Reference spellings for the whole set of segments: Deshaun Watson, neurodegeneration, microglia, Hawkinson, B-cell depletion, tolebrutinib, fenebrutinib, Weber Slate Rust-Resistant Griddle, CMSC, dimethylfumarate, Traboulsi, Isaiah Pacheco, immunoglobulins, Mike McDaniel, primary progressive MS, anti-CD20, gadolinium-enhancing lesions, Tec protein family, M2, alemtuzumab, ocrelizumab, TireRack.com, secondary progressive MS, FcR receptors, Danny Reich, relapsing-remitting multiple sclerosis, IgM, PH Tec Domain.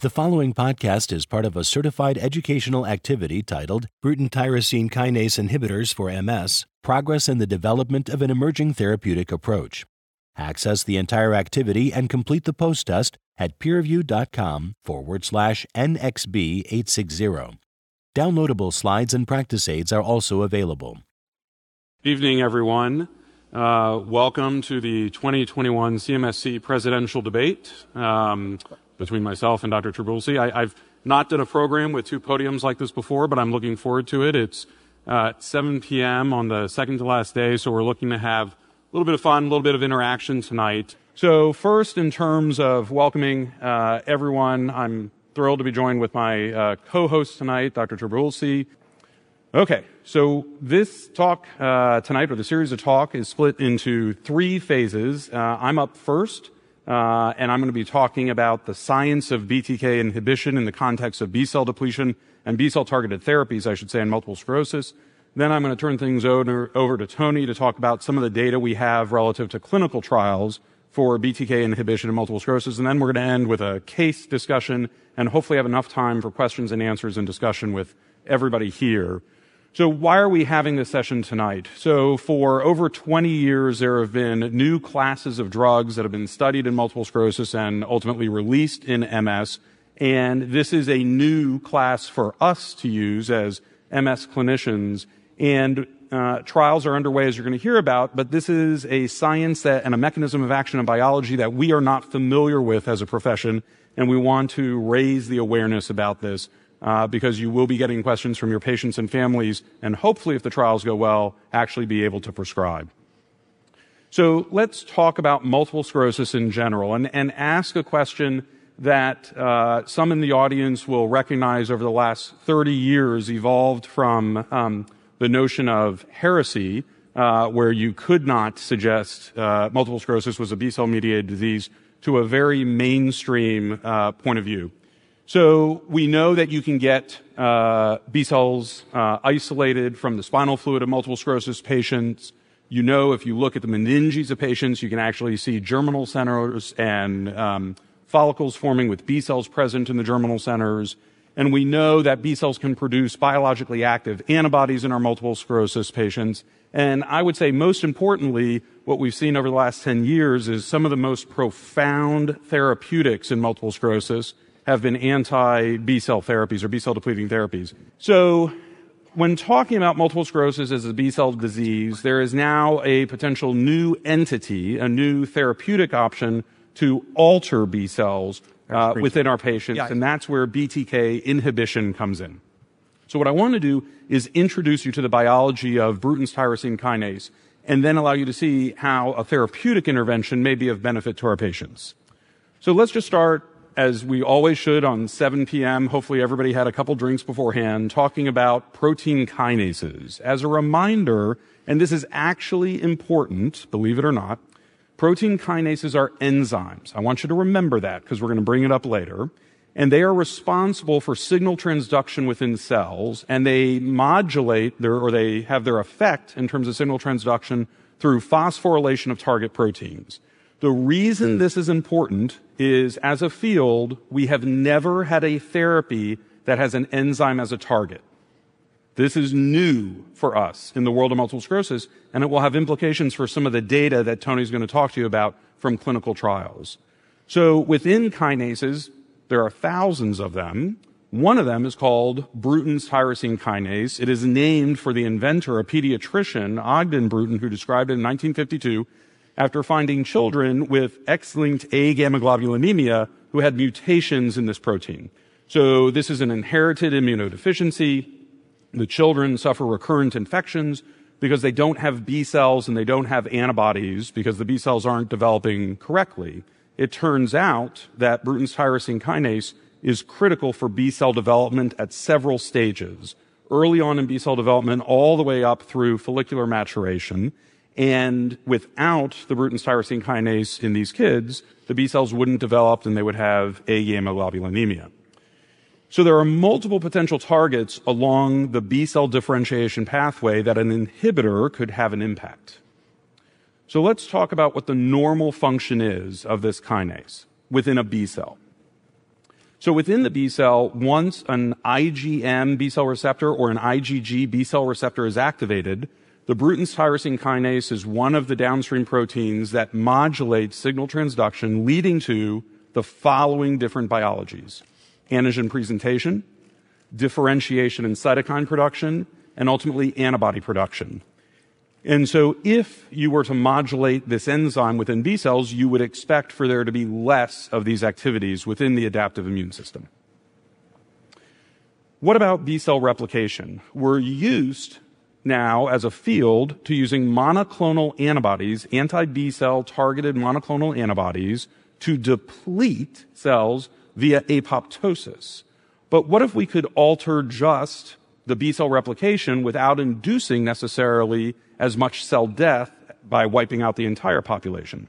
The following podcast is part of a certified educational activity titled Bruton Tyrosine Kinase Inhibitors for MS, Progress in the Development of an Emerging Therapeutic Approach. Access the entire activity and complete the post-test at peerview.com/NXB860. Downloadable slides and practice aids are also available. Evening, everyone. Welcome to the 2021 CMSC presidential debate between myself and Dr. Traboulsi. I've not done a program with two podiums like this before, but I'm looking forward to it. It's 7 p.m. on the second to last day, so we're looking to have a little bit of fun, a little bit of interaction tonight. So first, in terms of welcoming everyone, I'm thrilled to be joined with my co-host tonight, Dr. Traboulsi. Okay, so this talk tonight, or the series of talk, is split into three phases. I'm up first, and I'm going to be talking about the science of BTK inhibition in the context of B-cell depletion and B-cell targeted therapies, I should say, in multiple sclerosis. Then I'm going to turn things over to Tony to talk about some of the data we have relative to clinical trials for BTK inhibition in multiple sclerosis. And then we're going to end with a case discussion and hopefully have enough time for questions and answers and discussion with everybody here. So why are we having this session tonight? So for over 20 years, there have been new classes of drugs that have been studied in multiple sclerosis and ultimately released in MS. And this is a new class for us to use as MS clinicians. And trials are underway, as you're going to hear about, but this is a science that, and a mechanism of action in biology that we are not familiar with as a profession. And we want to raise the awareness about this. Because you will be getting questions from your patients and families, and hopefully, if the trials go well, actually be able to prescribe. So let's talk about multiple sclerosis in general and ask a question that some in the audience will recognize over the last 30 years evolved from the notion of heresy, where you could not suggest multiple sclerosis was a B-cell mediated disease, to a very mainstream point of view. So we know that you can get B cells isolated from the spinal fluid of multiple sclerosis patients. You know, if you look at the meninges of patients, you can actually see germinal centers and follicles forming with B cells present in the germinal centers. And we know that B cells can produce biologically active antibodies in our multiple sclerosis patients. And I would say most importantly, what we've seen over the last 10 years is some of the most profound therapeutics in multiple sclerosis have been anti-B-cell therapies or B-cell depleting therapies. So when talking about multiple sclerosis as a B-cell disease, there is now a potential new entity, a new therapeutic option to alter B-cells within our patients, and that's where BTK inhibition comes in. So what I want to do is introduce you to the biology of Bruton's tyrosine kinase and then allow you to see how a therapeutic intervention may be of benefit to our patients. So let's just start, as we always should, on 7 p.m., hopefully everybody had a couple drinks beforehand, talking about protein kinases. As a reminder, and this is actually important, believe it or not, protein kinases are enzymes. I want you to remember that because we're going to bring it up later. And they are responsible for signal transduction within cells, and they modulate they have their effect in terms of signal transduction through phosphorylation of target proteins. The reason this is important is, as a field, we have never had a therapy that has an enzyme as a target. This is new for us in the world of multiple sclerosis, and it will have implications for some of the data that Tony's going to talk to you about from clinical trials. So within kinases, there are thousands of them. One of them is called Bruton's tyrosine kinase. It is named for the inventor, a pediatrician, Ogden Bruton, who described it in 1952 after finding children with X-linked agammaglobulinemia who had mutations in this protein. So this is an inherited immunodeficiency. The children suffer recurrent infections because they don't have B cells and they don't have antibodies because the B cells aren't developing correctly. It turns out that Bruton's tyrosine kinase is critical for B cell development at several stages, early on in B cell development all the way up through follicular maturation. And without the Bruton's tyrosine kinase in these kids, the B cells wouldn't develop and they would have agammaglobulinemia. So there are multiple potential targets along the B cell differentiation pathway that an inhibitor could have an impact. So let's talk about what the normal function is of this kinase within a B cell. So within the B cell, once an IgM B cell receptor or an IgG B cell receptor is activated, the Bruton tyrosine kinase is one of the downstream proteins that modulates signal transduction, leading to the following different biologies: antigen presentation, differentiation and cytokine production, and ultimately antibody production. And so if you were to modulate this enzyme within B cells, you would expect for there to be less of these activities within the adaptive immune system. What about B cell replication? We're used now as a field to using monoclonal antibodies, anti-B cell targeted monoclonal antibodies, to deplete cells via apoptosis. But what if we could alter just the B cell replication without inducing necessarily as much cell death by wiping out the entire population?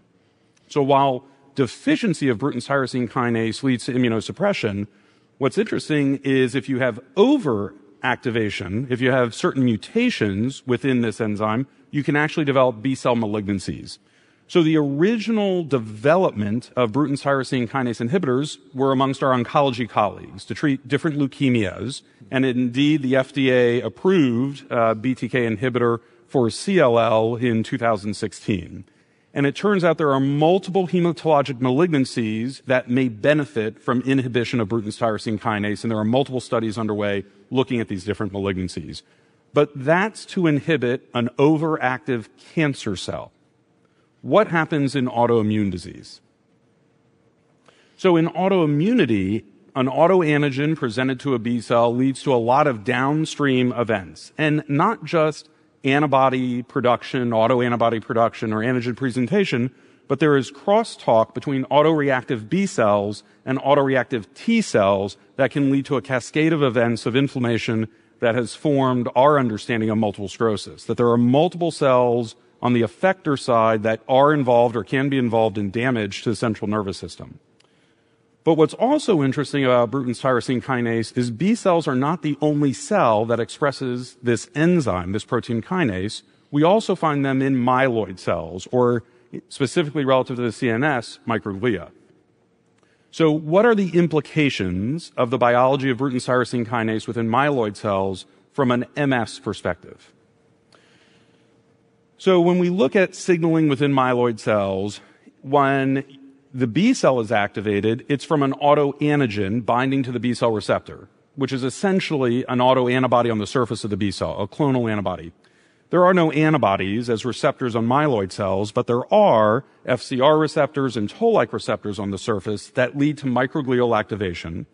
So while deficiency of Bruton tyrosine kinase leads to immunosuppression, what's interesting is if you have overactivation, if you have certain mutations within this enzyme, you can actually develop B cell malignancies. So the original development of Bruton tyrosine kinase inhibitors were amongst our oncology colleagues to treat different leukemias, and indeed the FDA approved BTK inhibitor for CLL in 2016. And it turns out there are multiple hematologic malignancies that may benefit from inhibition of Bruton tyrosine kinase, and there are multiple studies underway looking at these different malignancies. But that's to inhibit an overactive cancer cell. What happens in autoimmune disease? So in autoimmunity, an autoantigen presented to a B cell leads to a lot of downstream events, and not just antibody production, autoantibody production, or antigen presentation, but there is crosstalk between autoreactive B cells and autoreactive T cells that can lead to a cascade of events of inflammation that has formed our understanding of multiple sclerosis, that there are multiple cells on the effector side that are involved or can be involved in damage to the central nervous system. But what's also interesting about Bruton tyrosine kinase is B cells are not the only cell that expresses this enzyme, this protein kinase. We also find them in myeloid cells, or specifically relative to the CNS, microglia. So what are the implications of the biology of Bruton tyrosine kinase within myeloid cells from an MS perspective? So when we look at signaling within myeloid cells, when the B cell is activated, it's from an autoantigen binding to the B cell receptor, which is essentially an autoantibody on the surface of the B cell, a clonal antibody. There are no antibodies as receptors on myeloid cells, but there are FCR receptors and toll-like receptors on the surface that lead to microglial activation.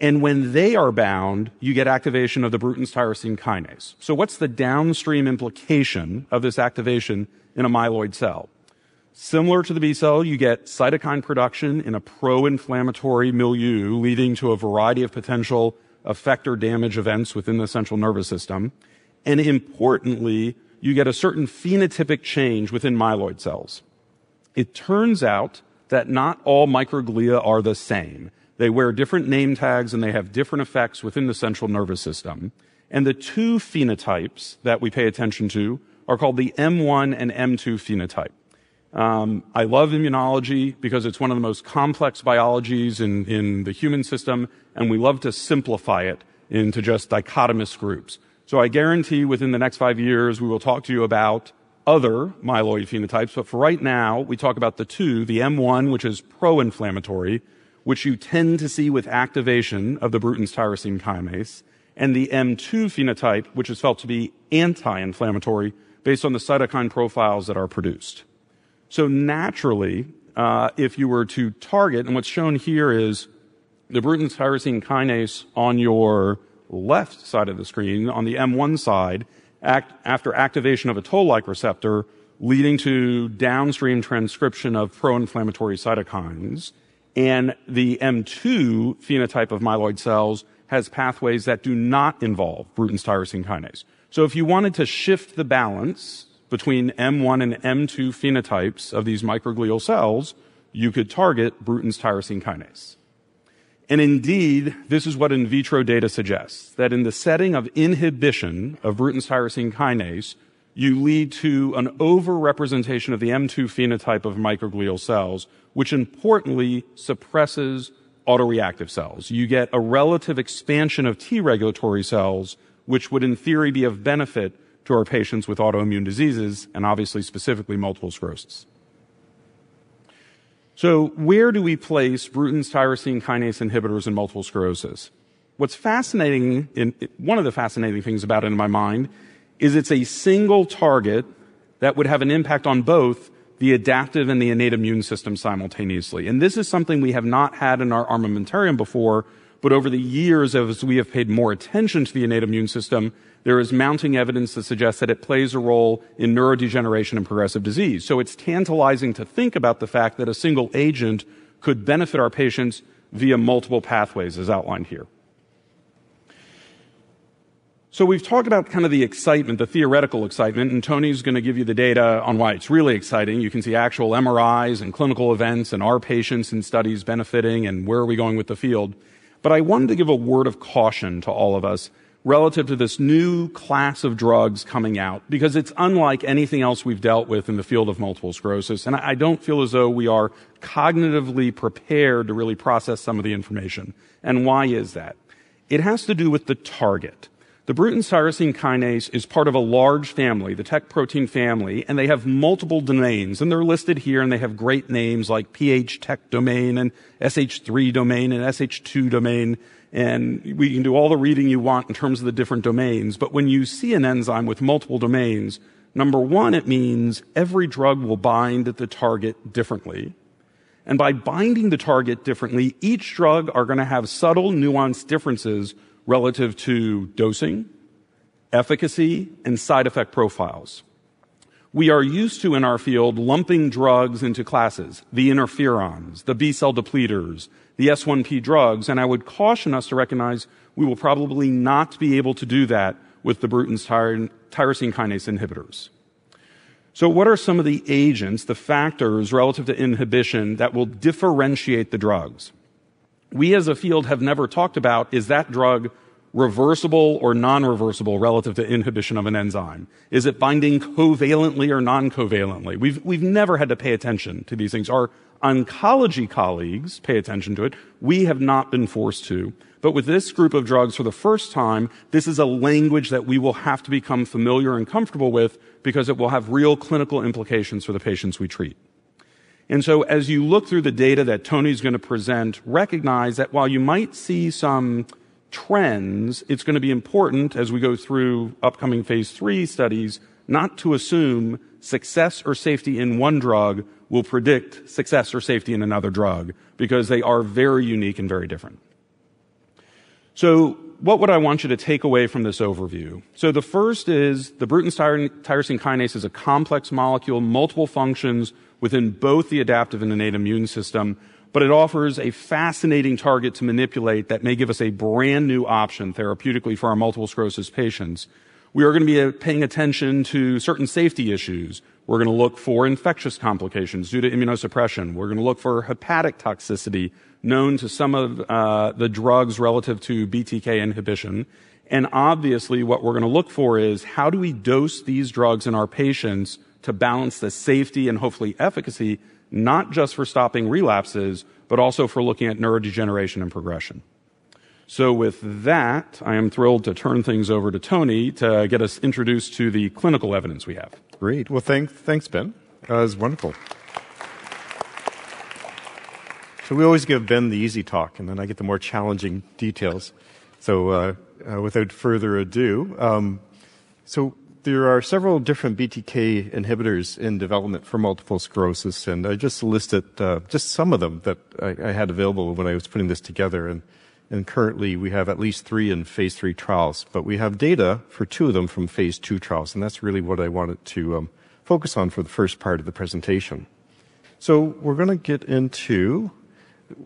And when they are bound, you get activation of the Bruton tyrosine kinase. So what's the downstream implication of this activation in a myeloid cell? Similar to the B cell, you get cytokine production in a pro-inflammatory milieu, leading to a variety of potential effector damage events within the central nervous system. And importantly, you get a certain phenotypic change within myeloid cells. It turns out that not all microglia are the same. They wear different name tags and they have different effects within the central nervous system. And the two phenotypes that we pay attention to are called the M1 and M2 phenotype. I love immunology because it's one of the most complex biologies in the human system, and we love to simplify it into just dichotomous groups. So I guarantee within the next 5 years we will talk to you about other myeloid phenotypes, but for right now we talk about the two, the M1, which is pro-inflammatory, which you tend to see with activation of the Bruton tyrosine kinase, and the M2 phenotype, which is felt to be anti-inflammatory based on the cytokine profiles that are produced. So naturally, if you were to target, and what's shown here is the Bruton tyrosine kinase on your left side of the screen, on the M1 side, after activation of a toll-like receptor, leading to downstream transcription of pro-inflammatory cytokines. And the M2 phenotype of myeloid cells has pathways that do not involve Bruton tyrosine kinase. So if you wanted to shift the balance between M1 and M2 phenotypes of these microglial cells, you could target Bruton tyrosine kinase. And indeed, this is what in vitro data suggests, that in the setting of inhibition of Bruton tyrosine kinase, you lead to an overrepresentation of the M2 phenotype of microglial cells, which importantly suppresses autoreactive cells. You get a relative expansion of T regulatory cells, which would in theory be of benefit to our patients with autoimmune diseases, and obviously specifically multiple sclerosis. So where do we place Bruton's tyrosine kinase inhibitors in multiple sclerosis? What's fascinating, one of the fascinating things about it in my mind, is it's a single target that would have an impact on both the adaptive and the innate immune system simultaneously. And this is something we have not had in our armamentarium before, but over the years as we have paid more attention to the innate immune system, there is mounting evidence that suggests that it plays a role in neurodegeneration and progressive disease. So it's tantalizing to think about the fact that a single agent could benefit our patients via multiple pathways as outlined here. So we've talked about kind of the excitement, the theoretical excitement, and Tony's going to give you the data on why it's really exciting. You can see actual MRIs and clinical events and our patients and studies benefiting and where are we going with the field. But I wanted to give a word of caution to all of us relative to this new class of drugs coming out, because it's unlike anything else we've dealt with in the field of multiple sclerosis, and I don't feel as though we are cognitively prepared to really process some of the information. And why is that? It has to do with the target. The Bruton tyrosine kinase is part of a large family, the Tec protein family, and they have multiple domains, and they're listed here, and they have great names like PH Tec domain and SH3 domain and SH2 domain, and we can do all the reading you want in terms of the different domains. But when you see an enzyme with multiple domains, number one, it means every drug will bind at the target differently. And by binding the target differently, each drug are going to have subtle, nuanced differences relative to dosing, efficacy, and side effect profiles. We are used to, in our field, lumping drugs into classes, the interferons, the B-cell depleters, the S1P drugs, and I would caution us to recognize we will probably not be able to do that with the Bruton's tyrosine kinase inhibitors. So what are some of the agents, the factors relative to inhibition that will differentiate the drugs? We as a field have never talked about, is that drug reversible or non-reversible relative to inhibition of an enzyme? Is it binding covalently or non-covalently? We've never had to pay attention to these things. Our oncology colleagues pay attention to it. We have not been forced to. But with this group of drugs for the first time, this is a language that we will have to become familiar and comfortable with because it will have real clinical implications for the patients we treat. And so as you look through the data that Tony's going to present, recognize that while you might see some trends, it's going to be important as we go through upcoming phase 3 studies not to assume success or safety in one drug will predict success or safety in another drug, because they are very unique and very different. So what would I want you to take away from this overview? So the first is the Bruton's tyrosine kinase is a complex molecule, multiple functions within both the adaptive and innate immune system, but it offers a fascinating target to manipulate that may give us a brand new option therapeutically for our multiple sclerosis patients. We are going to be paying attention to certain safety issues. We're going to look for infectious complications due to immunosuppression. We're going to look for hepatic toxicity known to some of the drugs relative to BTK inhibition. And obviously what we're going to look for is how do we dose these drugs in our patients to balance the safety and hopefully efficacy, not just for stopping relapses, but also for looking at neurodegeneration and progression. So with that, I am thrilled to turn things over to Tony to get us introduced to the clinical evidence we have. Great. Well, thanks, Ben. That was wonderful. So we always give Ben the easy talk, and then I get the more challenging details. So without further ado, there are several different BTK inhibitors in development for multiple sclerosis, and I just listed just some of them that I had available when I was putting this together. And currently, we have at least 3 in phase 3 trials, but we have data for 2 of them from phase 2 trials, and that's really what I wanted to focus on for the first part of the presentation. So we're going to get into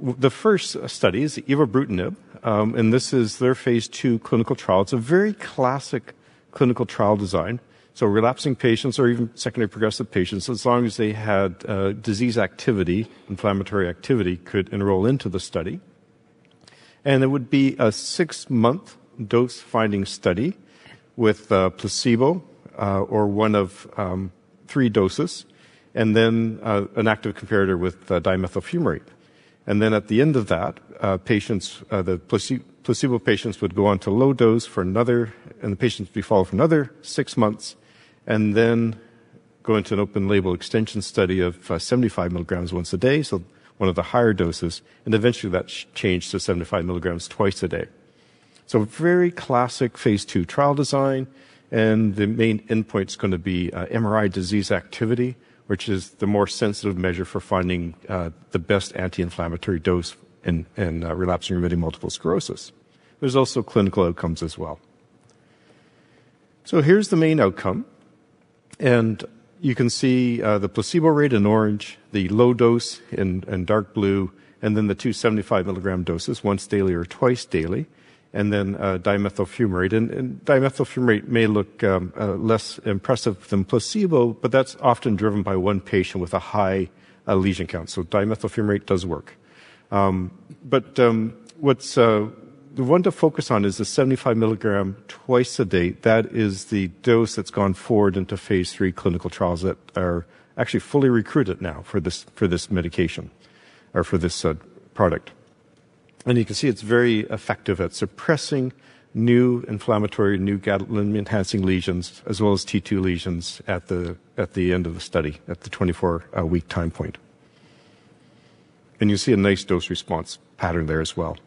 the first study is evobrutinib, and this is their phase 2 clinical trial. It's a very classic clinical trial design. So relapsing patients or even secondary progressive patients, as long as they had disease activity, inflammatory activity, could enroll into the study. And it would be a 6-month dose-finding study with placebo or one of 3 doses, and then an active comparator with dimethylfumarate. And then at the end of that, the placebo patients would go on to low dose for another, and the patients would be followed for another 6 months, and then go into an open-label extension study of 75 milligrams once a day, so one of the higher doses, and eventually that changed to 75 milligrams twice a day. So very classic phase 2 trial design, and the main endpoint is going to be MRI disease activity, which is the more sensitive measure for finding the best anti-inflammatory dose in relapsing-remitting multiple sclerosis. There's also clinical outcomes as well. So here's the main outcome, and you can see the placebo rate in orange, the low dose in dark blue, and then the 275 milligram doses, once daily or twice daily, and then dimethylfumarate. And dimethylfumarate may look less impressive than placebo, but that's often driven by one patient with a high lesion count. So dimethylfumarate does work. What's the one to focus on is the 75 milligram twice a day. That is the dose that's gone forward into phase 3 clinical trials that are actually fully recruited now for this medication or for this product. And you can see it's very effective at suppressing new inflammatory, new gadolinium-enhancing lesions, as well as T2 lesions at the end of the study, at the 24-week time point. And you see a nice dose-response pattern there as well.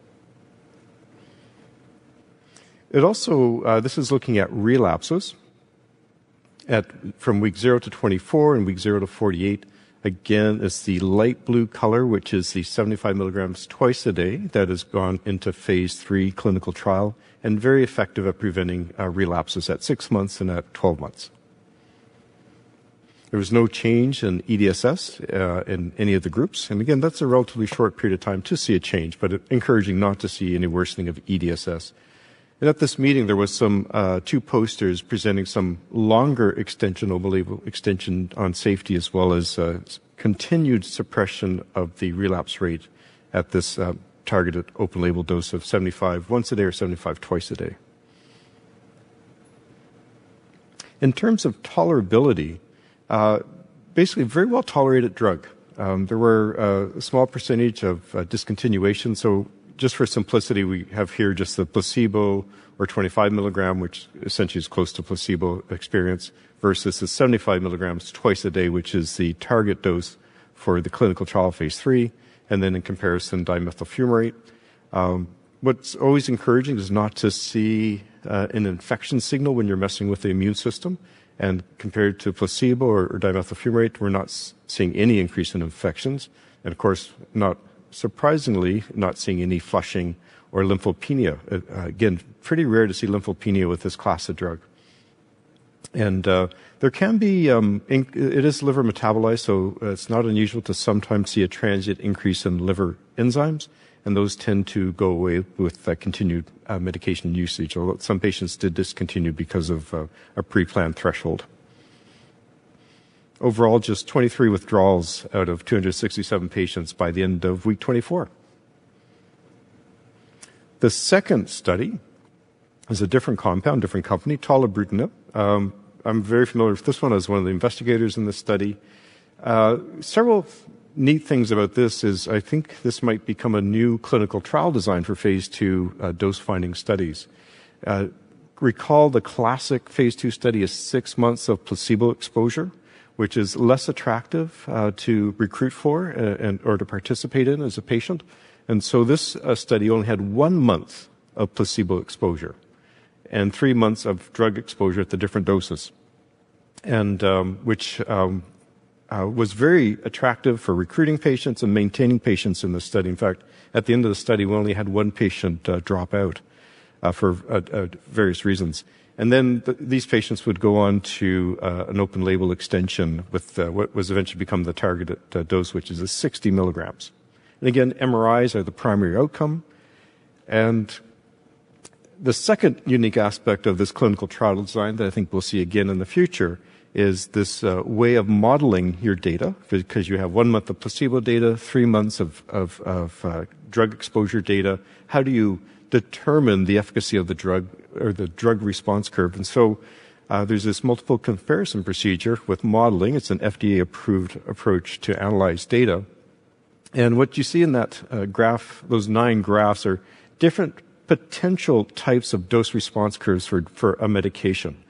It also, this is looking at relapses from week 0 to 24 and week 0 to 48. Again, it's the light blue color, which is the 75 milligrams twice a day that has gone into phase 3 clinical trial and very effective at preventing relapses at 6 months and at 12 months. There was no change in EDSS in any of the groups. And again, that's a relatively short period of time to see a change, but encouraging not to see any worsening of EDSS. And at this meeting, there was some two posters presenting some longer extension, open-label extension on safety, as well as continued suppression of the relapse rate at this targeted open-label dose of 75 once a day or 75 twice a day. In terms of tolerability, basically very well tolerated drug. There were a small percentage of discontinuation, so just for simplicity we have here just the placebo or 25 milligram, which essentially is close to placebo experience, versus the 75 milligrams twice a day, which is the target dose for the clinical trial phase 3, and then in comparison dimethylfumarate. What's always encouraging is not to see an infection signal when you're messing with the immune system. And compared to placebo or dimethylfumarate, we're not seeing any increase in infections. And of course, not surprisingly, not seeing any flushing or lymphopenia. Again, pretty rare to see lymphopenia with this class of drug. And there can be, it is liver metabolized, so it's not unusual to sometimes see a transient increase in liver enzymes. And those tend to go away with continued medication usage, although some patients did discontinue because of a pre-planned threshold. Overall, just 23 withdrawals out of 267 patients by the end of week 24. The second study is a different compound, different company, tolebrutinib. I'm very familiar with this one. I was one of the investigators in this study. Several neat things about this is I think this might become a new clinical trial design for phase 2 dose-finding studies. Recall the classic phase 2 study is 6 months of placebo exposure, which is less attractive to recruit for or to participate in as a patient. And so this study only had 1 month of placebo exposure and 3 months of drug exposure at the different doses, and was very attractive for recruiting patients and maintaining patients in the study. In fact, at the end of the study, we only had one patient drop out for various reasons. And then these patients would go on to an open-label extension with what was eventually become the targeted dose, which is 60 milligrams. And again, MRIs are the primary outcome. And the second unique aspect of this clinical trial design that I think we'll see again in the future is this way of modeling your data, because you have 1 month of placebo data, 3 months of drug exposure data. How do you determine the efficacy of the drug or the drug response curve? And so there's this multiple comparison procedure with modeling. It's an FDA-approved approach to analyze data. And what you see in that graph, those 9 graphs, are different potential types of dose response curves for a medication.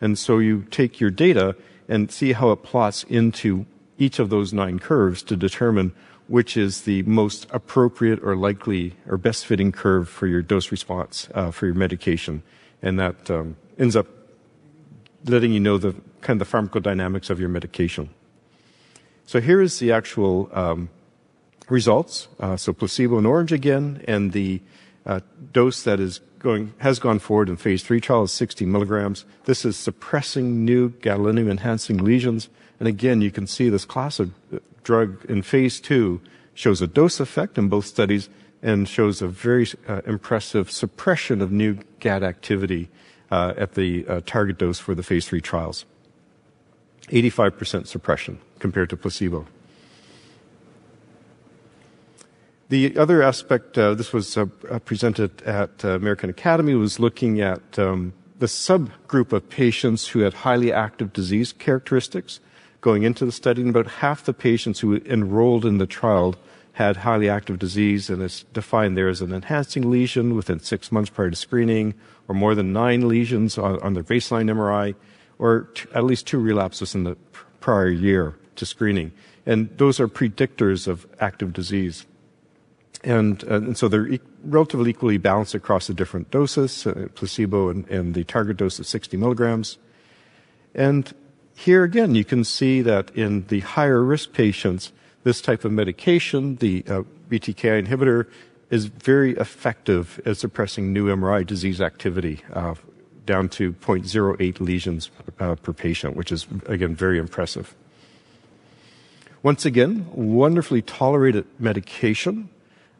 And so you take your data and see how it plots into each of those 9 curves to determine which is the most appropriate or likely or best fitting curve for your dose response for your medication. And that ends up letting you know the kind of the pharmacodynamics of your medication. So here is the actual results. So placebo in orange again, and the dose that is has gone forward in phase 3 trial is 60 milligrams. This is suppressing new gadolinium-enhancing lesions. And again, you can see this class of drug in phase 2 shows a dose effect in both studies and shows a very impressive suppression of new GAD activity at the target dose for the phase 3 trials. 85% suppression compared to placebo. The other aspect, this was presented at American Academy, was looking at the subgroup of patients who had highly active disease characteristics going into the study. And about half the patients who enrolled in the trial had highly active disease, and it's defined there as an enhancing lesion within 6 months prior to screening, or more than 9 lesions on their baseline MRI, or at least 2 relapses in the prior year to screening. And those are predictors of active disease. And so they're relatively equally balanced across the different doses, placebo and the target dose of 60 milligrams. And here again, you can see that in the higher risk patients, this type of medication, the BTKI inhibitor, is very effective at suppressing new MRI disease activity down to 0.08 lesions per patient, which is, again, very impressive. Once again, wonderfully tolerated medication.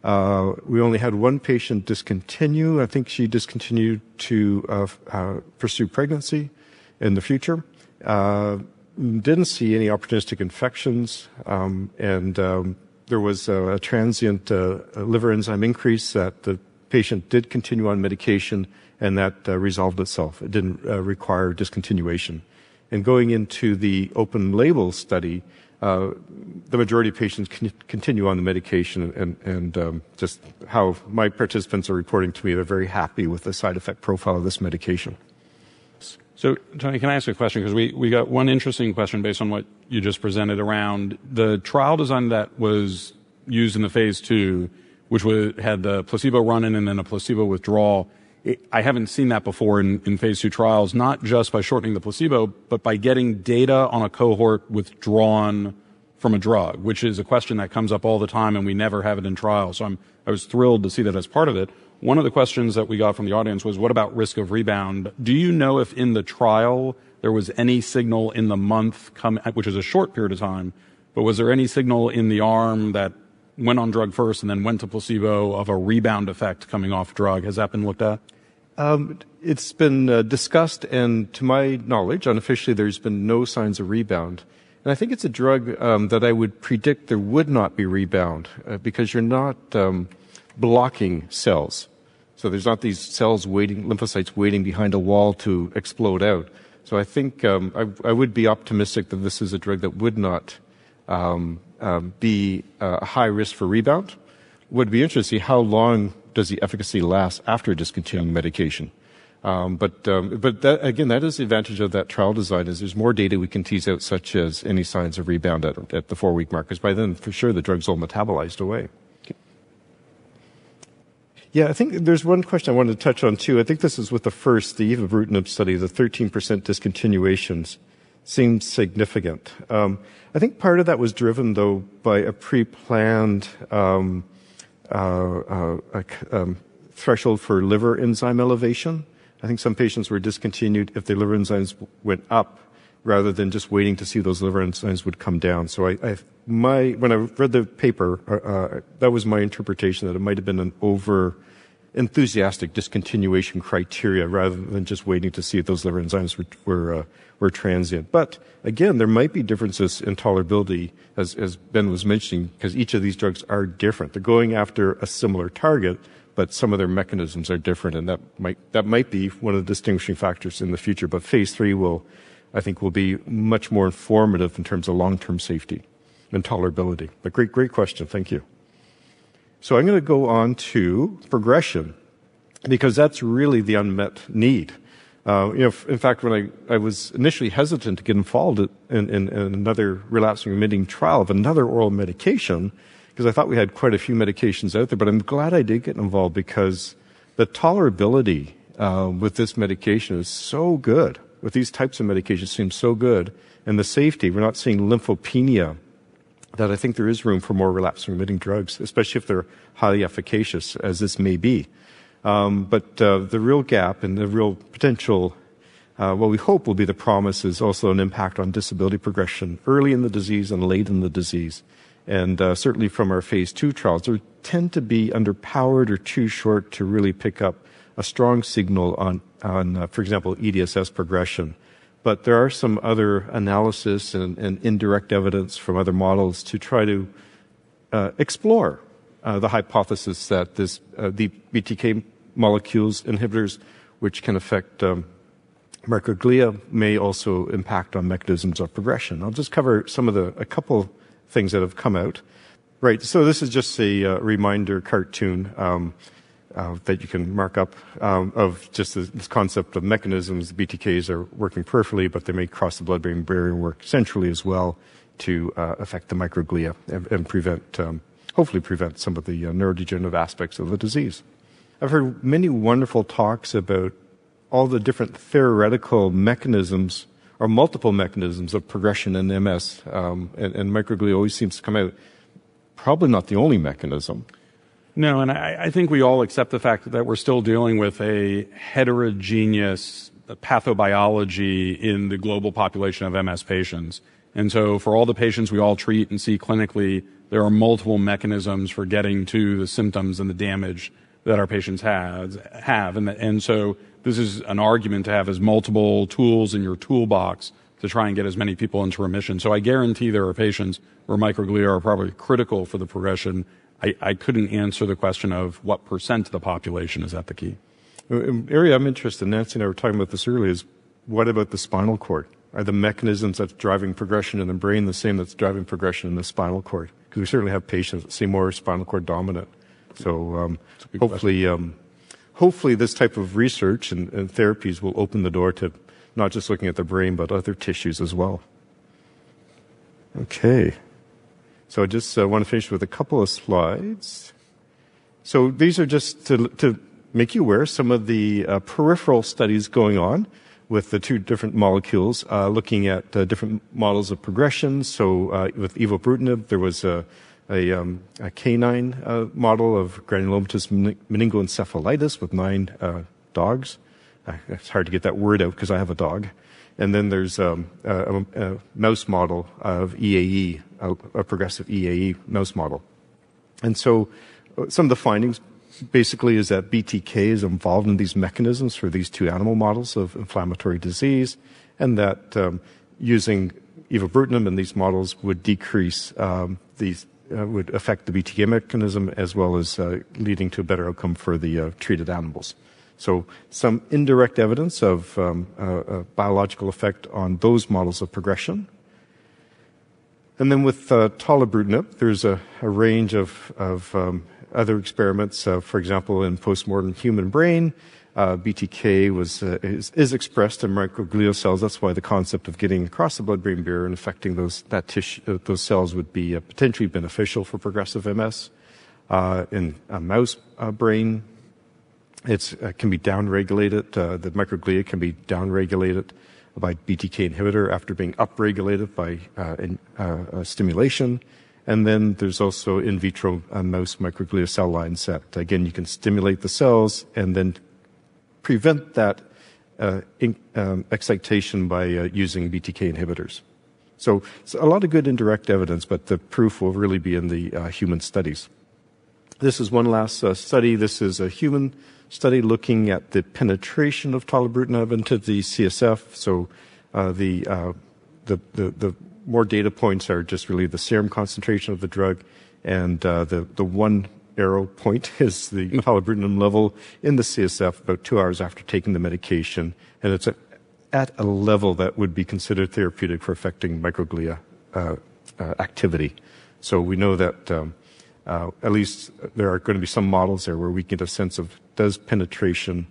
We only had 1 patient discontinue. I think she discontinued to pursue pregnancy in the future. Didn't see any opportunistic infections, and there was a transient liver enzyme increase that the patient did continue on medication, and that resolved itself. It didn't require discontinuation. And going into the open label study, the majority of patients continue on the medication, and just how my participants are reporting to me, they're very happy with the side effect profile of this medication. So, Tony, can I ask a question? Because we got one interesting question based on what you just presented around the trial design that was used in the phase 2, which had the placebo run-in and then a placebo withdrawal. I haven't seen that before in phase 2 trials, not just by shortening the placebo, but by getting data on a cohort withdrawn from a drug, which is a question that comes up all the time, and we never have it in trials. So I was thrilled to see that as part of it. One of the questions that we got from the audience was, what about risk of rebound? Do you know if in the trial there was any signal in the month, which is a short period of time, but was there any signal in the arm that went on drug first and then went to placebo of a rebound effect coming off drug? Has that been looked at? It's been discussed, and to my knowledge, unofficially, there's been no signs of rebound. And I think it's a drug that I would predict there would not be rebound because you're not blocking cells. So there's not these cells waiting, lymphocytes waiting behind a wall to explode out. So I think I would be optimistic that this is a drug that would not be a high risk for rebound. Would be interesting how long does the efficacy last after discontinuing medication. But that, again, that is the advantage of that trial design, is there's more data we can tease out, such as any signs of rebound at the 4-week mark, because by then, for sure, the drug's all metabolized away. Yeah, I think there's one question I wanted to touch on, too. I think this is with the evobrutinib study, the 13% discontinuations seems significant. I think part of that was driven, though, by a pre-planned threshold for liver enzyme elevation. I think some patients were discontinued if their liver enzymes went up rather than just waiting to see those liver enzymes would come down. So when I read the paper, that was my interpretation, that it might have been an over-enthusiastic discontinuation criteria rather than just waiting to see if those liver enzymes were transient. But again, there might be differences in tolerability, as Ben was mentioning, because each of these drugs are different. They're going after a similar target, but some of their mechanisms are different, and that might be one of the distinguishing factors in the future. But phase 3 will, I think, be much more informative in terms of long-term safety. and tolerability. But great question. Thank you. So I'm going to go on to progression, because that's really the unmet need. In fact, when I was initially hesitant to get involved in another relapsing-remitting trial of another oral medication, because I thought we had quite a few medications out there, but I'm glad I did get involved because the tolerability with this medication is so good. With these types of medications, seems so good. And the safety, we're not seeing lymphopenia, that I think there is room for more relapsing-remitting drugs, especially if they're highly efficacious, as this may be. But the real gap and the real potential, what we hope will be the promise, is also an impact on disability progression early in the disease and late in the disease. And certainly from our phase 2 trials, they tend to be underpowered or too short to really pick up a strong signal on for example, EDSS progression. But there are some other analysis and indirect evidence from other models to try to explore the hypothesis that this the BTK molecules, inhibitors, which can affect microglia, may also impact on mechanisms of progression. I'll just cover a couple things that have come out. Right, so this is just a reminder cartoon that you can mark up of just this concept of mechanisms. BTKs are working peripherally, but they may cross the blood-brain barrier and work centrally as well to affect the microglia and prevent, hopefully prevent some of the neurodegenerative aspects of the disease. I've heard many wonderful talks about all the different theoretical mechanisms or multiple mechanisms of progression in MS, and microglia always seems to come out. Probably not the only mechanism. No, and I think we all accept the fact that we're still dealing with a heterogeneous pathobiology in the global population of MS patients. And so for all the patients we all treat and see clinically, there are multiple mechanisms for getting to the symptoms and the damage that our patients have. And so this is an argument to have as multiple tools in your toolbox to try and get as many people into remission. So I guarantee there are patients where microglia are probably critical for the progression. I couldn't answer the question of what % of the population is at the key. An area I'm interested in, Nancy and I were talking about this earlier, is what about the spinal cord? Are the mechanisms that's driving progression in the brain the same that's driving progression in the spinal cord? Because we certainly have patients that seem more spinal cord dominant. So hopefully this type of research and therapies will open the door to not just looking at the brain, but other tissues as well. Okay. So I just want to finish with a couple of slides. So these are just to make you aware some of the peripheral studies going on with the two different molecules, looking at different models of progression. So with evobrutinib, there was a canine model of granulomatous meningoencephalitis with 9 dogs. It's hard to get that word out because I have a dog. And then there's a mouse model of EAE, a progressive EAE mouse model. And so some of the findings basically is that BTK is involved in these mechanisms for these two animal models of inflammatory disease, and that using evobrutinib in these models would decrease would affect the BTK mechanism as well as leading to a better outcome for the treated animals. So some indirect evidence of a biological effect on those models of progression. And then with tolebrutinib, there's a range of other experiments. For example, in postmortem human brain, BTK is expressed in microglial cells. That's why the concept of getting across the blood-brain barrier and affecting those cells would be potentially beneficial for progressive MS. In a mouse brain, it can be downregulated. The microglia can be downregulated by BTK inhibitor after being upregulated by stimulation. And then there's also in vitro mouse microglia cell lines that, again, you can stimulate the cells and then prevent that excitation by using BTK inhibitors. So it's a lot of good indirect evidence, but the proof will really be in the human studies. This is one last study. This is a human study looking at the penetration of tolebrutinib into the CSF. So the more data points are just really the serum concentration of the drug, and the one arrow point is the tolebrutinib level in the CSF about 2 hours after taking the medication, and it's at a level that would be considered therapeutic for affecting microglia activity. So we know that at least there are going to be some models there where we get a sense of does penetration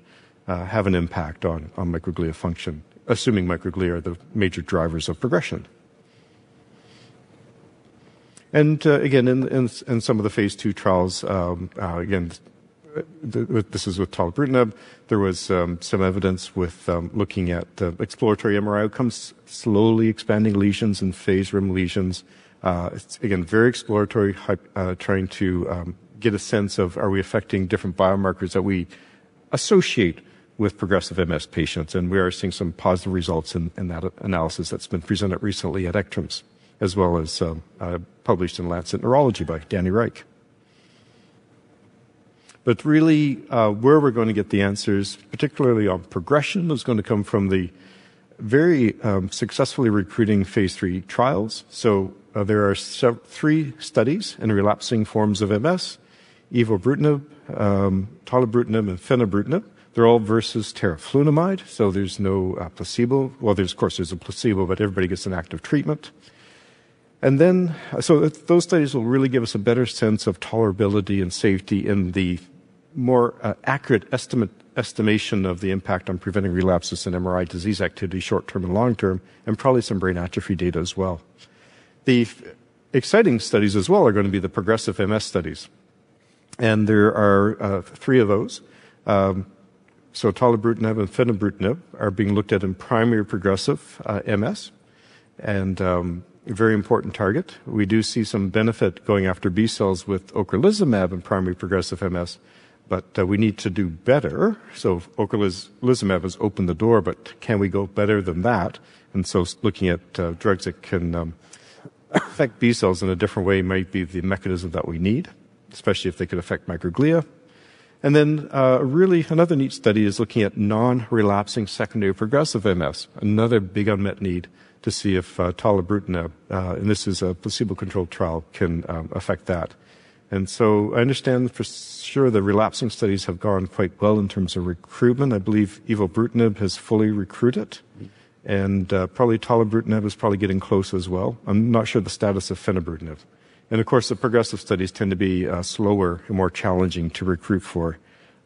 have an impact on microglia function, assuming microglia are the major drivers of progression. And again, in some of the phase 2 trials, again, this is with tolebrutinib, there was some evidence with looking at the exploratory MRI outcomes, slowly expanding lesions and phase rim lesions. It's, again, very exploratory, trying to get a sense of are we affecting different biomarkers that we associate with progressive MS patients, and we are seeing some positive results in that analysis that's been presented recently at ECTRIMS, as well as published in Lancet Neurology by Danny Reich. But really, where we're going to get the answers, particularly on progression, is going to come from the very successfully recruiting phase 3 trials. So there are 3 studies in relapsing forms of MS, evobrutinib, tolebrutinib, and fenebrutinib. They're all versus teriflunomide, so there's no placebo. Well, there's, of course, there's a placebo, but everybody gets an active treatment. And then, so those studies will really give us a better sense of tolerability and safety in the more accurate estimation of the impact on preventing relapses and MRI disease activity, short-term and long-term, and probably some brain atrophy data as well. The exciting studies as well are going to be the progressive MS studies. And there are 3 of those. So tolebrutinib and fenebrutinib are being looked at in primary progressive MS, and a very important target. We do see some benefit going after B cells with ocrelizumab in primary progressive MS, but we need to do better. So ocrelizumab has opened the door, but can we go better than that? And so looking at drugs that can affect B cells in a different way might be the mechanism that we need, especially if they could affect microglia. And then really another neat study is looking at non-relapsing secondary progressive MS, another big unmet need, to see if tolebrutinib, and this is a placebo-controlled trial, can affect that. And so I understand for sure the relapsing studies have gone quite well in terms of recruitment. I believe evobrutinib has fully recruited, and probably tolebrutinib is probably getting close as well. I'm not sure the status of fenebrutinib. And, of course, the progressive studies tend to be slower and more challenging to recruit for,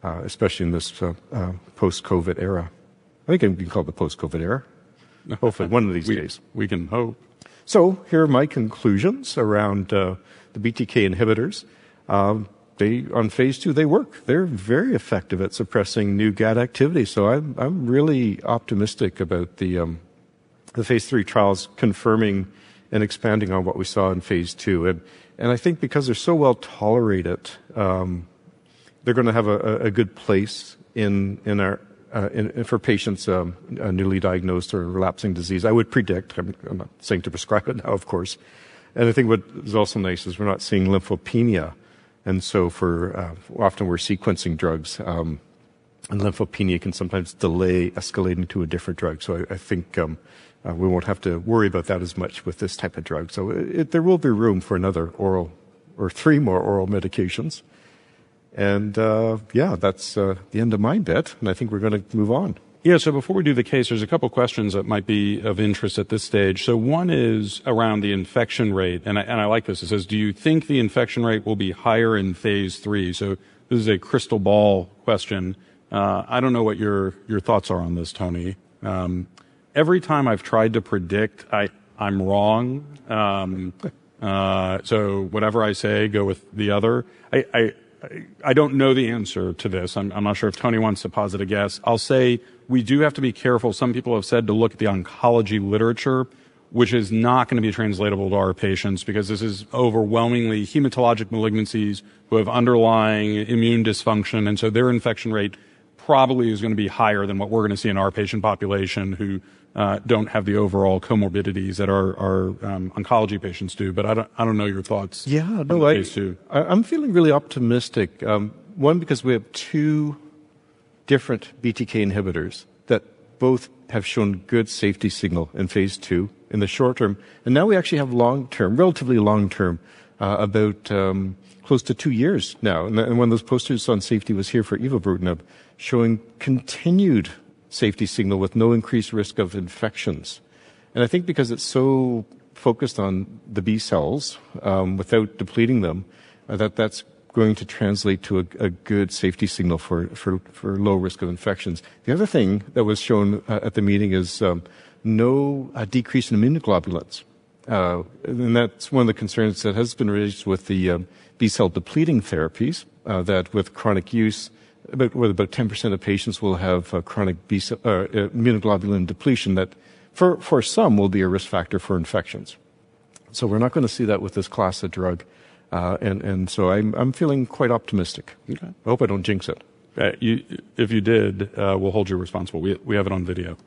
especially in this post-COVID era. I think we can call it the post-COVID era. Hopefully, one of these days. We can hope. So here are my conclusions around the BTK inhibitors. On phase 2, they work. They're very effective at suppressing new GAD activity. So I'm really optimistic about the phase 3 trials confirming and expanding on what we saw in phase 2. And I think because they're so well tolerated, they're going to have a good place in our for patients newly diagnosed or relapsing disease. I would predict. I'm not saying to prescribe it now, of course. And I think what is also nice is we're not seeing lymphopenia. And so for often we're sequencing drugs, and lymphopenia can sometimes delay escalating to a different drug. So I think we won't have to worry about that as much with this type of drug. So there will be room for another oral or 3 more oral medications. And, yeah, that's the end of my bit, and I think we're going to move on. Yeah, so before we do the case, there's a couple questions that might be of interest at this stage. So one is around the infection rate, and I like this. It says, do you think the infection rate will be higher in phase 3? So this is a crystal ball question. I don't know what your thoughts are on this, Tony. Every time I've tried to predict, I'm wrong. So whatever I say, go with the other. I don't know the answer to this. I'm not sure if Tony wants to posit a guess. I'll say we do have to be careful. Some people have said to look at the oncology literature, which is not going to be translatable to our patients because this is overwhelmingly hematologic malignancies who have underlying immune dysfunction. And so their infection rate probably is going to be higher than what we're going to see in our patient population who don't have the overall comorbidities that our oncology patients do. But I don't know your thoughts. Yeah, no, I'm feeling really optimistic. One, because we have 2 different BTK inhibitors that both have shown good safety signal in phase 2 in the short term. And now we actually have long-term, relatively long-term, about close to 2 years now. And one of those posters on safety was here for evobrutinib, showing continued safety signal with no increased risk of infections. And I think because it's so focused on the B cells without depleting them, that's going to translate to a good safety signal for low risk of infections. The other thing that was shown at the meeting is no decrease in immunoglobulins. And that's one of the concerns that has been raised with the B-cell depleting therapies, that with chronic use, about 10% of patients will have chronic B-cell, immunoglobulin depletion that for some will be a risk factor for infections. So we're not going to see that with this class of drug. And so I'm feeling quite optimistic. Okay. I hope I don't jinx it. If you did, we'll hold you responsible. We have it on video.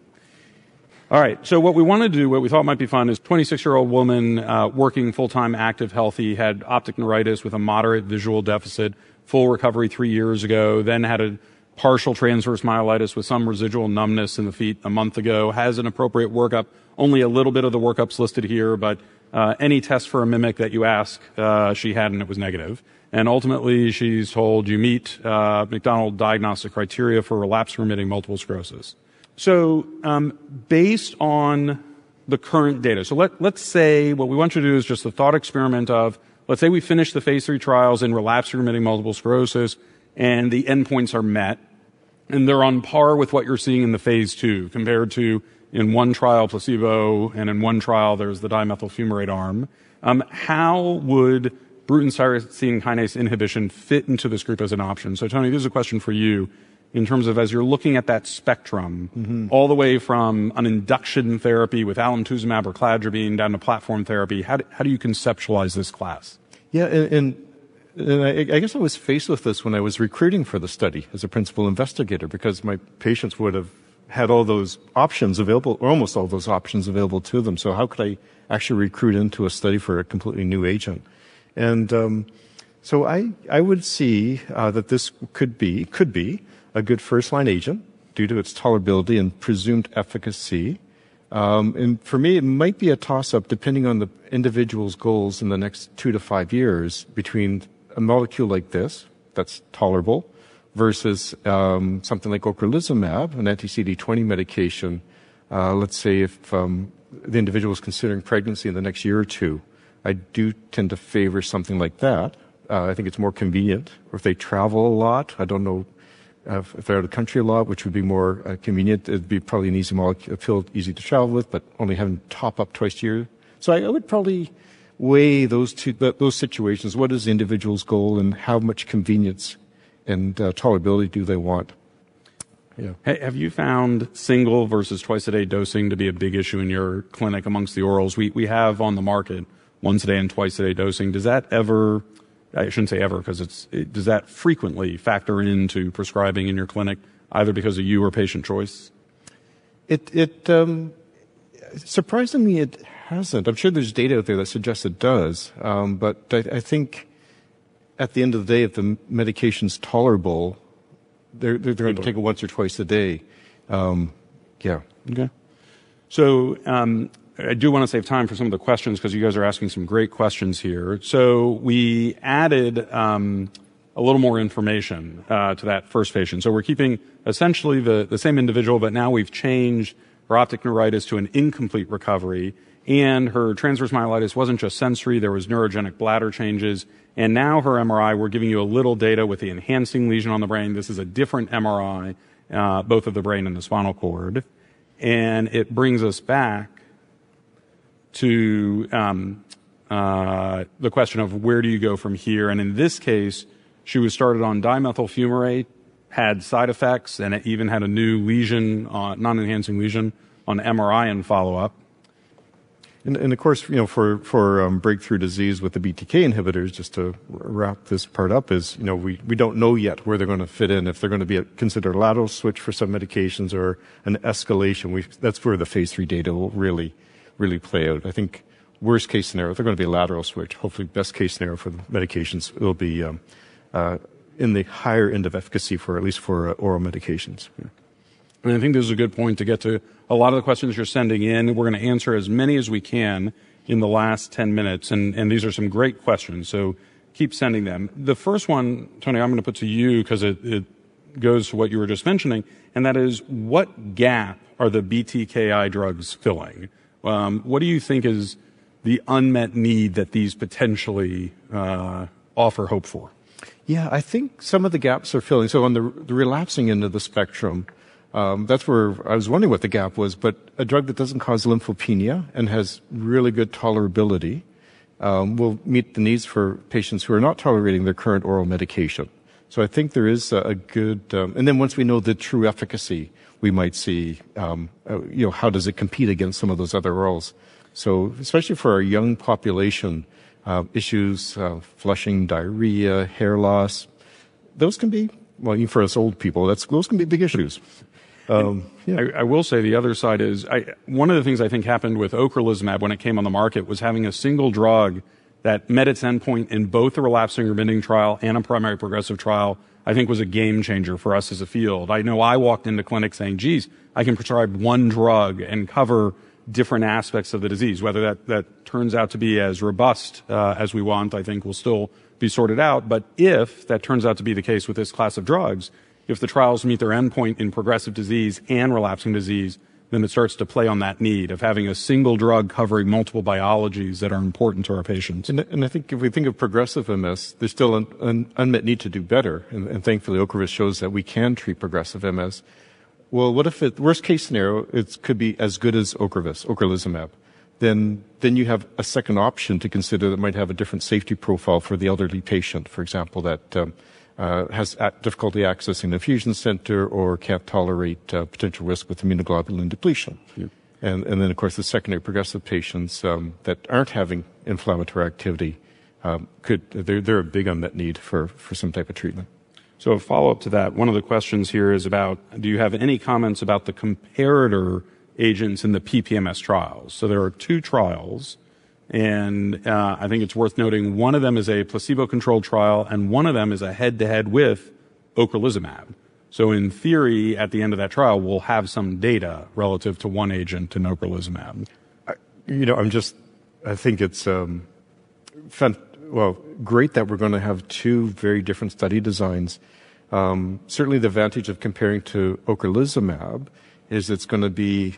All right, so what we want to do, what we thought might be fun, is a 26-year-old woman working full-time, active, healthy, had optic neuritis with a moderate visual deficit, full recovery 3 years ago, then had a partial transverse myelitis with some residual numbness in the feet a month ago, has an appropriate workup, only a little bit of the workups listed here, but any test for a mimic that you ask, she had and it was negative. And ultimately, she's told you meet McDonald diagnostic criteria for relapsing-remitting multiple sclerosis. So based on the current data, so let's say what we want you to do is just the thought experiment of, let's say we finish the phase 3 trials in relapsing-remitting multiple sclerosis and the endpoints are met and they're on par with what you're seeing in the phase 2 compared to in one trial placebo and in one trial there's the dimethylfumarate arm. How would Bruton tyrosine kinase inhibition fit into this group as an option? So Tony, this is a question for you. In terms of as you're looking at that spectrum, all the way from an induction therapy with alemtuzumab or cladribine down to platform therapy, how do you conceptualize this class? Yeah, and I guess I was faced with this when I was recruiting for the study as a principal investigator, because my patients would have had all those options available, or almost all those options available to them. So how could I actually recruit into a study for a completely new agent? And so I would see that this could be a good first-line agent due to its tolerability and presumed efficacy. And for me, it might be a toss-up depending on the individual's goals in the next 2 to 5 years between a molecule like this that's tolerable versus something like ocrelizumab, an anti-CD20 medication. Let's say if the individual is considering pregnancy in the next year or two, I do tend to favor something like that. I think it's more convenient. Or if they travel a lot, I don't know. If they're out of the country a lot, which would be more convenient, it'd be probably an easy molecule, a pill easy to travel with, but only having to top up twice a year. So I would probably weigh those situations. What is the individual's goal, and how much convenience and tolerability do they want? Yeah. Hey, have you found single versus twice a day dosing to be a big issue in your clinic amongst the orals? We have on the market once a day and twice a day dosing. Does that ever? I shouldn't say ever, because does that frequently factor into prescribing in your clinic, either because of you or patient choice? It surprisingly, it hasn't. I'm sure there's data out there that suggests it does, but I think at the end of the day, if the medication's tolerable, they're going to take it once or twice a day. Yeah. Okay. So, I do want to save time for some of the questions because you guys are asking some great questions here. So we added a little more information to that first patient. So we're keeping essentially the same individual, but now we've changed her optic neuritis to an incomplete recovery, and her transverse myelitis wasn't just sensory, there was neurogenic bladder changes, and now her MRI, we're giving you a little data with the enhancing lesion on the brain. This is a different MRI, both of the brain and the spinal cord, and it brings us back to the question of where do you go from here. And in this case, she was started on dimethylfumarate, had side effects, and it even had a new lesion, non-enhancing lesion, on MRI and follow-up. And of course, you know, for breakthrough disease with the BTK inhibitors, just to wrap this part up, is, you know, we don't know yet where they're going to fit in, if they're going to be considered a lateral switch for some medications or an escalation. That's where the phase 3 data will really play out. I think worst case scenario, they're going to be a lateral switch. Hopefully best case scenario for the medications will be in the higher end of efficacy for at least for oral medications. Yeah. And I think this is a good point to get to a lot of the questions you're sending in. We're going to answer as many as we can in the last 10 minutes. And these are some great questions. So keep sending them. The first one, Tony, I'm going to put to you because it goes to what you were just mentioning. And that is, what gap are the BTKI drugs filling? What do you think is the unmet need that these potentially offer hope for? Yeah, I think some of the gaps are filling. So on the relapsing end of the spectrum, that's where I was wondering what the gap was, but a drug that doesn't cause lymphopenia and has really good tolerability will meet the needs for patients who are not tolerating their current oral medication. So I think there is a good, and then once we know the true efficacy, we might see, you know, how does it compete against some of those other orals? So especially for our young population, issues, flushing, diarrhea, hair loss, those can be, well, even for us old people, those can be big issues. I will say the other side is, one of the things I think happened with ocrelizumab when it came on the market was having a single drug that met its endpoint in both the relapsing-remitting trial and a primary progressive trial, I think was a game changer for us as a field. I know I walked into clinic saying, geez, I can prescribe one drug and cover different aspects of the disease. Whether that turns out to be as robust as we want, I think will still be sorted out. But if that turns out to be the case with this class of drugs, if the trials meet their endpoint in progressive disease and relapsing disease, then it starts to play on that need of having a single drug covering multiple biologies that are important to our patients. And I think if we think of progressive MS, there's still an unmet need to do better. And thankfully, Ocrevus shows that we can treat progressive MS. Well, what if worst case scenario, it could be as good as Ocrevus, ocrelizumab? Then you have a second option to consider that might have a different safety profile for the elderly patient, for example, that has difficulty accessing an infusion center or can't tolerate potential risk with immunoglobulin depletion. Yeah. And then, of course, the secondary progressive patients that aren't having inflammatory activity they're a big unmet need for some type of treatment. So a follow-up to that, one of the questions here is about, do you have any comments about the comparator agents in the PPMS trials? So there are two trials, and I think it's worth noting one of them is a placebo-controlled trial and one of them is a head-to-head with ocrelizumab. So in theory, at the end of that trial, we'll have some data relative to one agent and ocrelizumab. I think it's great that we're going to have two very different study designs. Certainly the advantage of comparing to ocrelizumab is it's going to be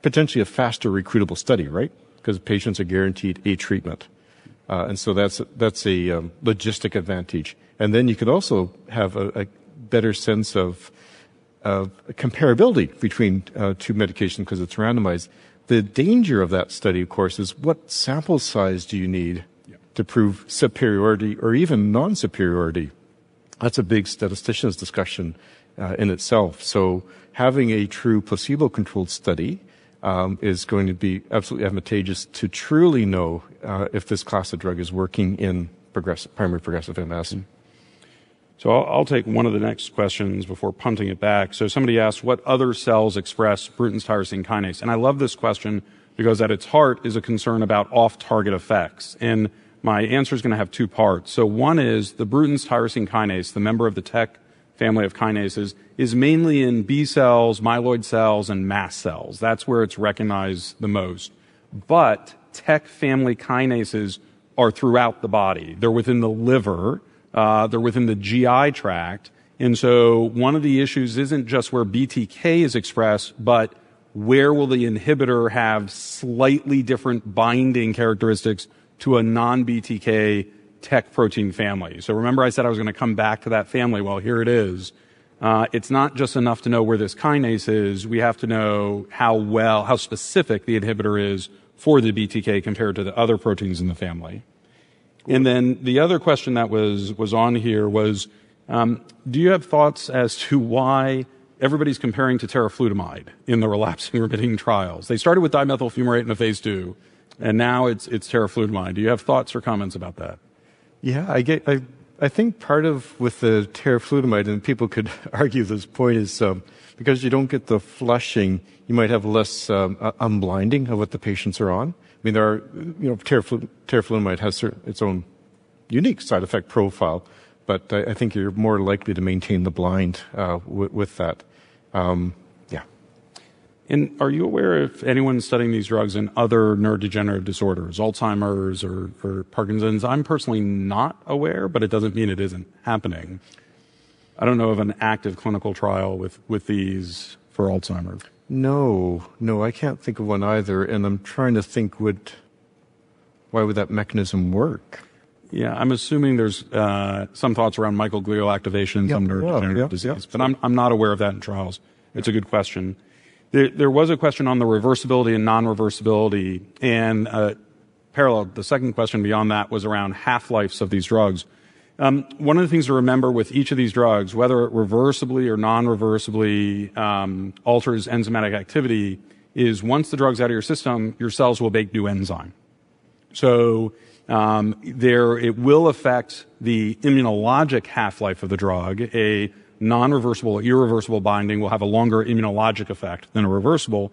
potentially a faster recruitable study, right? Because patients are guaranteed a treatment. And so that's a logistic advantage. And then you could also have a better sense of comparability between two medications because it's randomized. The danger of that study, of course, is what sample size do you need to prove superiority or even non-superiority? That's a big statistician's discussion in itself. So having a true placebo-controlled study is going to be absolutely advantageous to truly know if this class of drug is working in primary progressive MS. So I'll take one of the next questions before punting it back. So somebody asked, what other cells express Bruton's tyrosine kinase? And I love this question because at its heart is a concern about off-target effects. And my answer is going to have two parts. So one is the Bruton's tyrosine kinase, the member of the Tec family of kinases, is mainly in B cells, myeloid cells, and mast cells. That's where it's recognized the most. But Tec family kinases are throughout the body. They're within the liver. They're within the GI tract. And so one of the issues isn't just where BTK is expressed, but where will the inhibitor have slightly different binding characteristics to a non-BTK Tec protein family. So remember I said I was going to come back to that family. Well, here it is. It's not just enough to know where this kinase is. We have to know how specific the inhibitor is for the BTK compared to the other proteins in the family. And then the other question that was on here was, do you have thoughts as to why everybody's comparing to teriflunomide in the relapsing-remitting trials? They started with dimethylfumarate in a phase 2, and now it's teriflunomide. Do you have thoughts or comments about that? Yeah, I think part of with the teriflunomide, and people could argue this point, is because you don't get the flushing, you might have less unblinding of what the patients are on. I mean, there are, teriflunomide has its own unique side effect profile, but I think you're more likely to maintain the blind with that. And are you aware if anyone's studying these drugs in other neurodegenerative disorders, Alzheimer's or Parkinson's? I'm personally not aware, but it doesn't mean it isn't happening. I don't know of an active clinical trial with these for Alzheimer's. No, I can't think of one either, and I'm trying to think why would that mechanism work? Yeah, I'm assuming there's some thoughts around microglial activation in some neurodegenerative disease, but I'm not aware of that in trials. It's a good question. There was a question on the reversibility and non-reversibility, and parallel, the second question beyond that was around half-lives of these drugs. One of the things to remember with each of these drugs, whether it reversibly or non-reversibly alters enzymatic activity, is once the drug's out of your system, your cells will make new enzyme. So it will affect the immunologic half-life of the drug. A non-reversible or irreversible binding will have a longer immunologic effect than a reversible,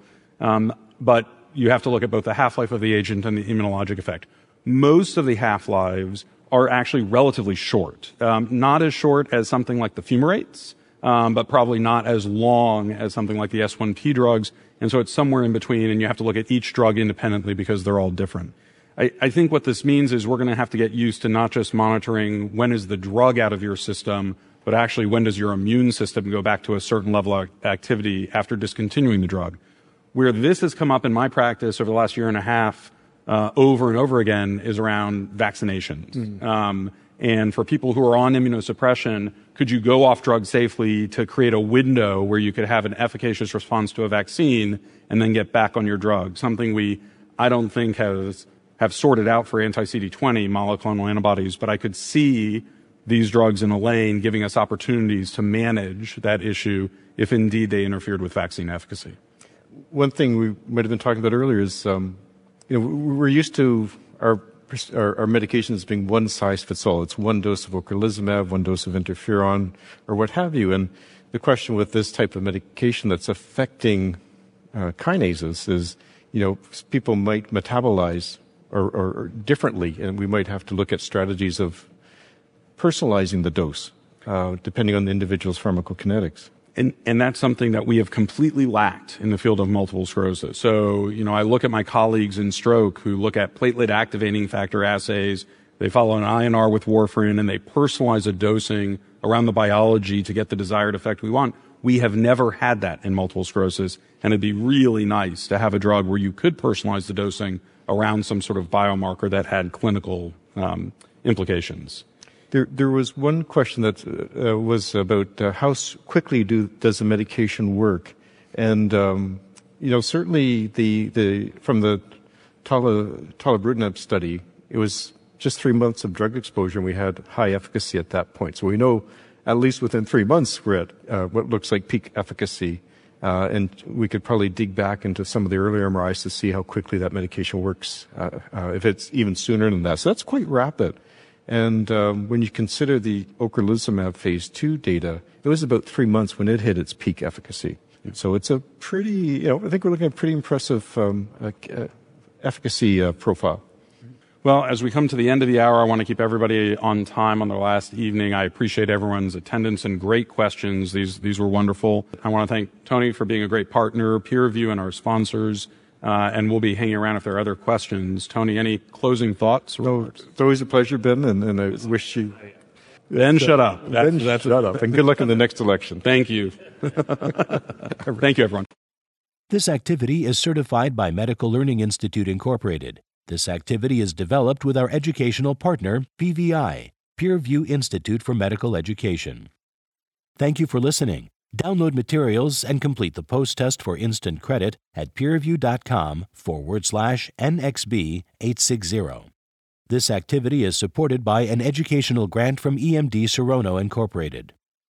but you have to look at both the half-life of the agent and the immunologic effect. Most of the half-lives are actually relatively short, not as short as something like the fumarates, but probably not as long as something like the S1P drugs, and so it's somewhere in between, and you have to look at each drug independently because they're all different. I think what this means is we're going to have to get used to not just monitoring when is the drug out of your system, but actually when does your immune system go back to a certain level of activity after discontinuing the drug. Where this has come up in my practice over the last year and a half over and over again is around vaccinations. And for people who are on immunosuppression, could you go off drug safely to create a window where you could have an efficacious response to a vaccine and then get back on your drug? Something we, I don't think have sorted out for anti-CD20 monoclonal antibodies, but I could see these drugs in a lane giving us opportunities to manage that issue if indeed they interfered with vaccine efficacy. One thing we might have been talking about earlier is, we're used to our medications being one size fits all. It's one dose of ocrelizumab, one dose of interferon, or what have you. And the question with this type of medication that's affecting kinases is, people might metabolize or differently, and we might have to look at strategies of personalizing the dose, depending on the individual's pharmacokinetics. And that's something that we have completely lacked in the field of multiple sclerosis. So, I look at my colleagues in stroke who look at platelet activating factor assays. They follow an INR with warfarin, and they personalize a dosing around the biology to get the desired effect we want. We have never had that in multiple sclerosis, and it'd be really nice to have a drug where you could personalize the dosing around some sort of biomarker that had clinical implications. There was one question that was about how quickly does the medication work, and certainly from the tolebrutinib study, it was just 3 months of drug exposure, and we had high efficacy at that point. So we know at least within 3 months we're at what looks like peak efficacy, and we could probably dig back into some of the earlier MRIs to see how quickly that medication works, if it's even sooner than that. So that's quite rapid. And when you consider the ocrelizumab phase 2 data, it was about 3 months when it hit its peak efficacy. Yeah. So it's a pretty, I think we're looking at a pretty impressive efficacy profile. Well, as we come to the end of the hour, I want to keep everybody on time on their last evening. I appreciate everyone's attendance and great questions. These were wonderful. I want to thank Tony for being a great partner, PeerView, and our sponsors. And we'll be hanging around if there are other questions. Tony, any closing thoughts? No, it's always a pleasure, Ben, and I wish you... Ben, shut up. Ben, shut up. And good luck in the next election. Thank you. Thank you, everyone. This activity is certified by Medical Learning Institute, Incorporated. This activity is developed with our educational partner, PVI, PeerView Institute for Medical Education. Thank you for listening. Download materials and complete the post-test for instant credit at peerview.com/NXB860. This activity is supported by an educational grant from EMD Serono, Incorporated.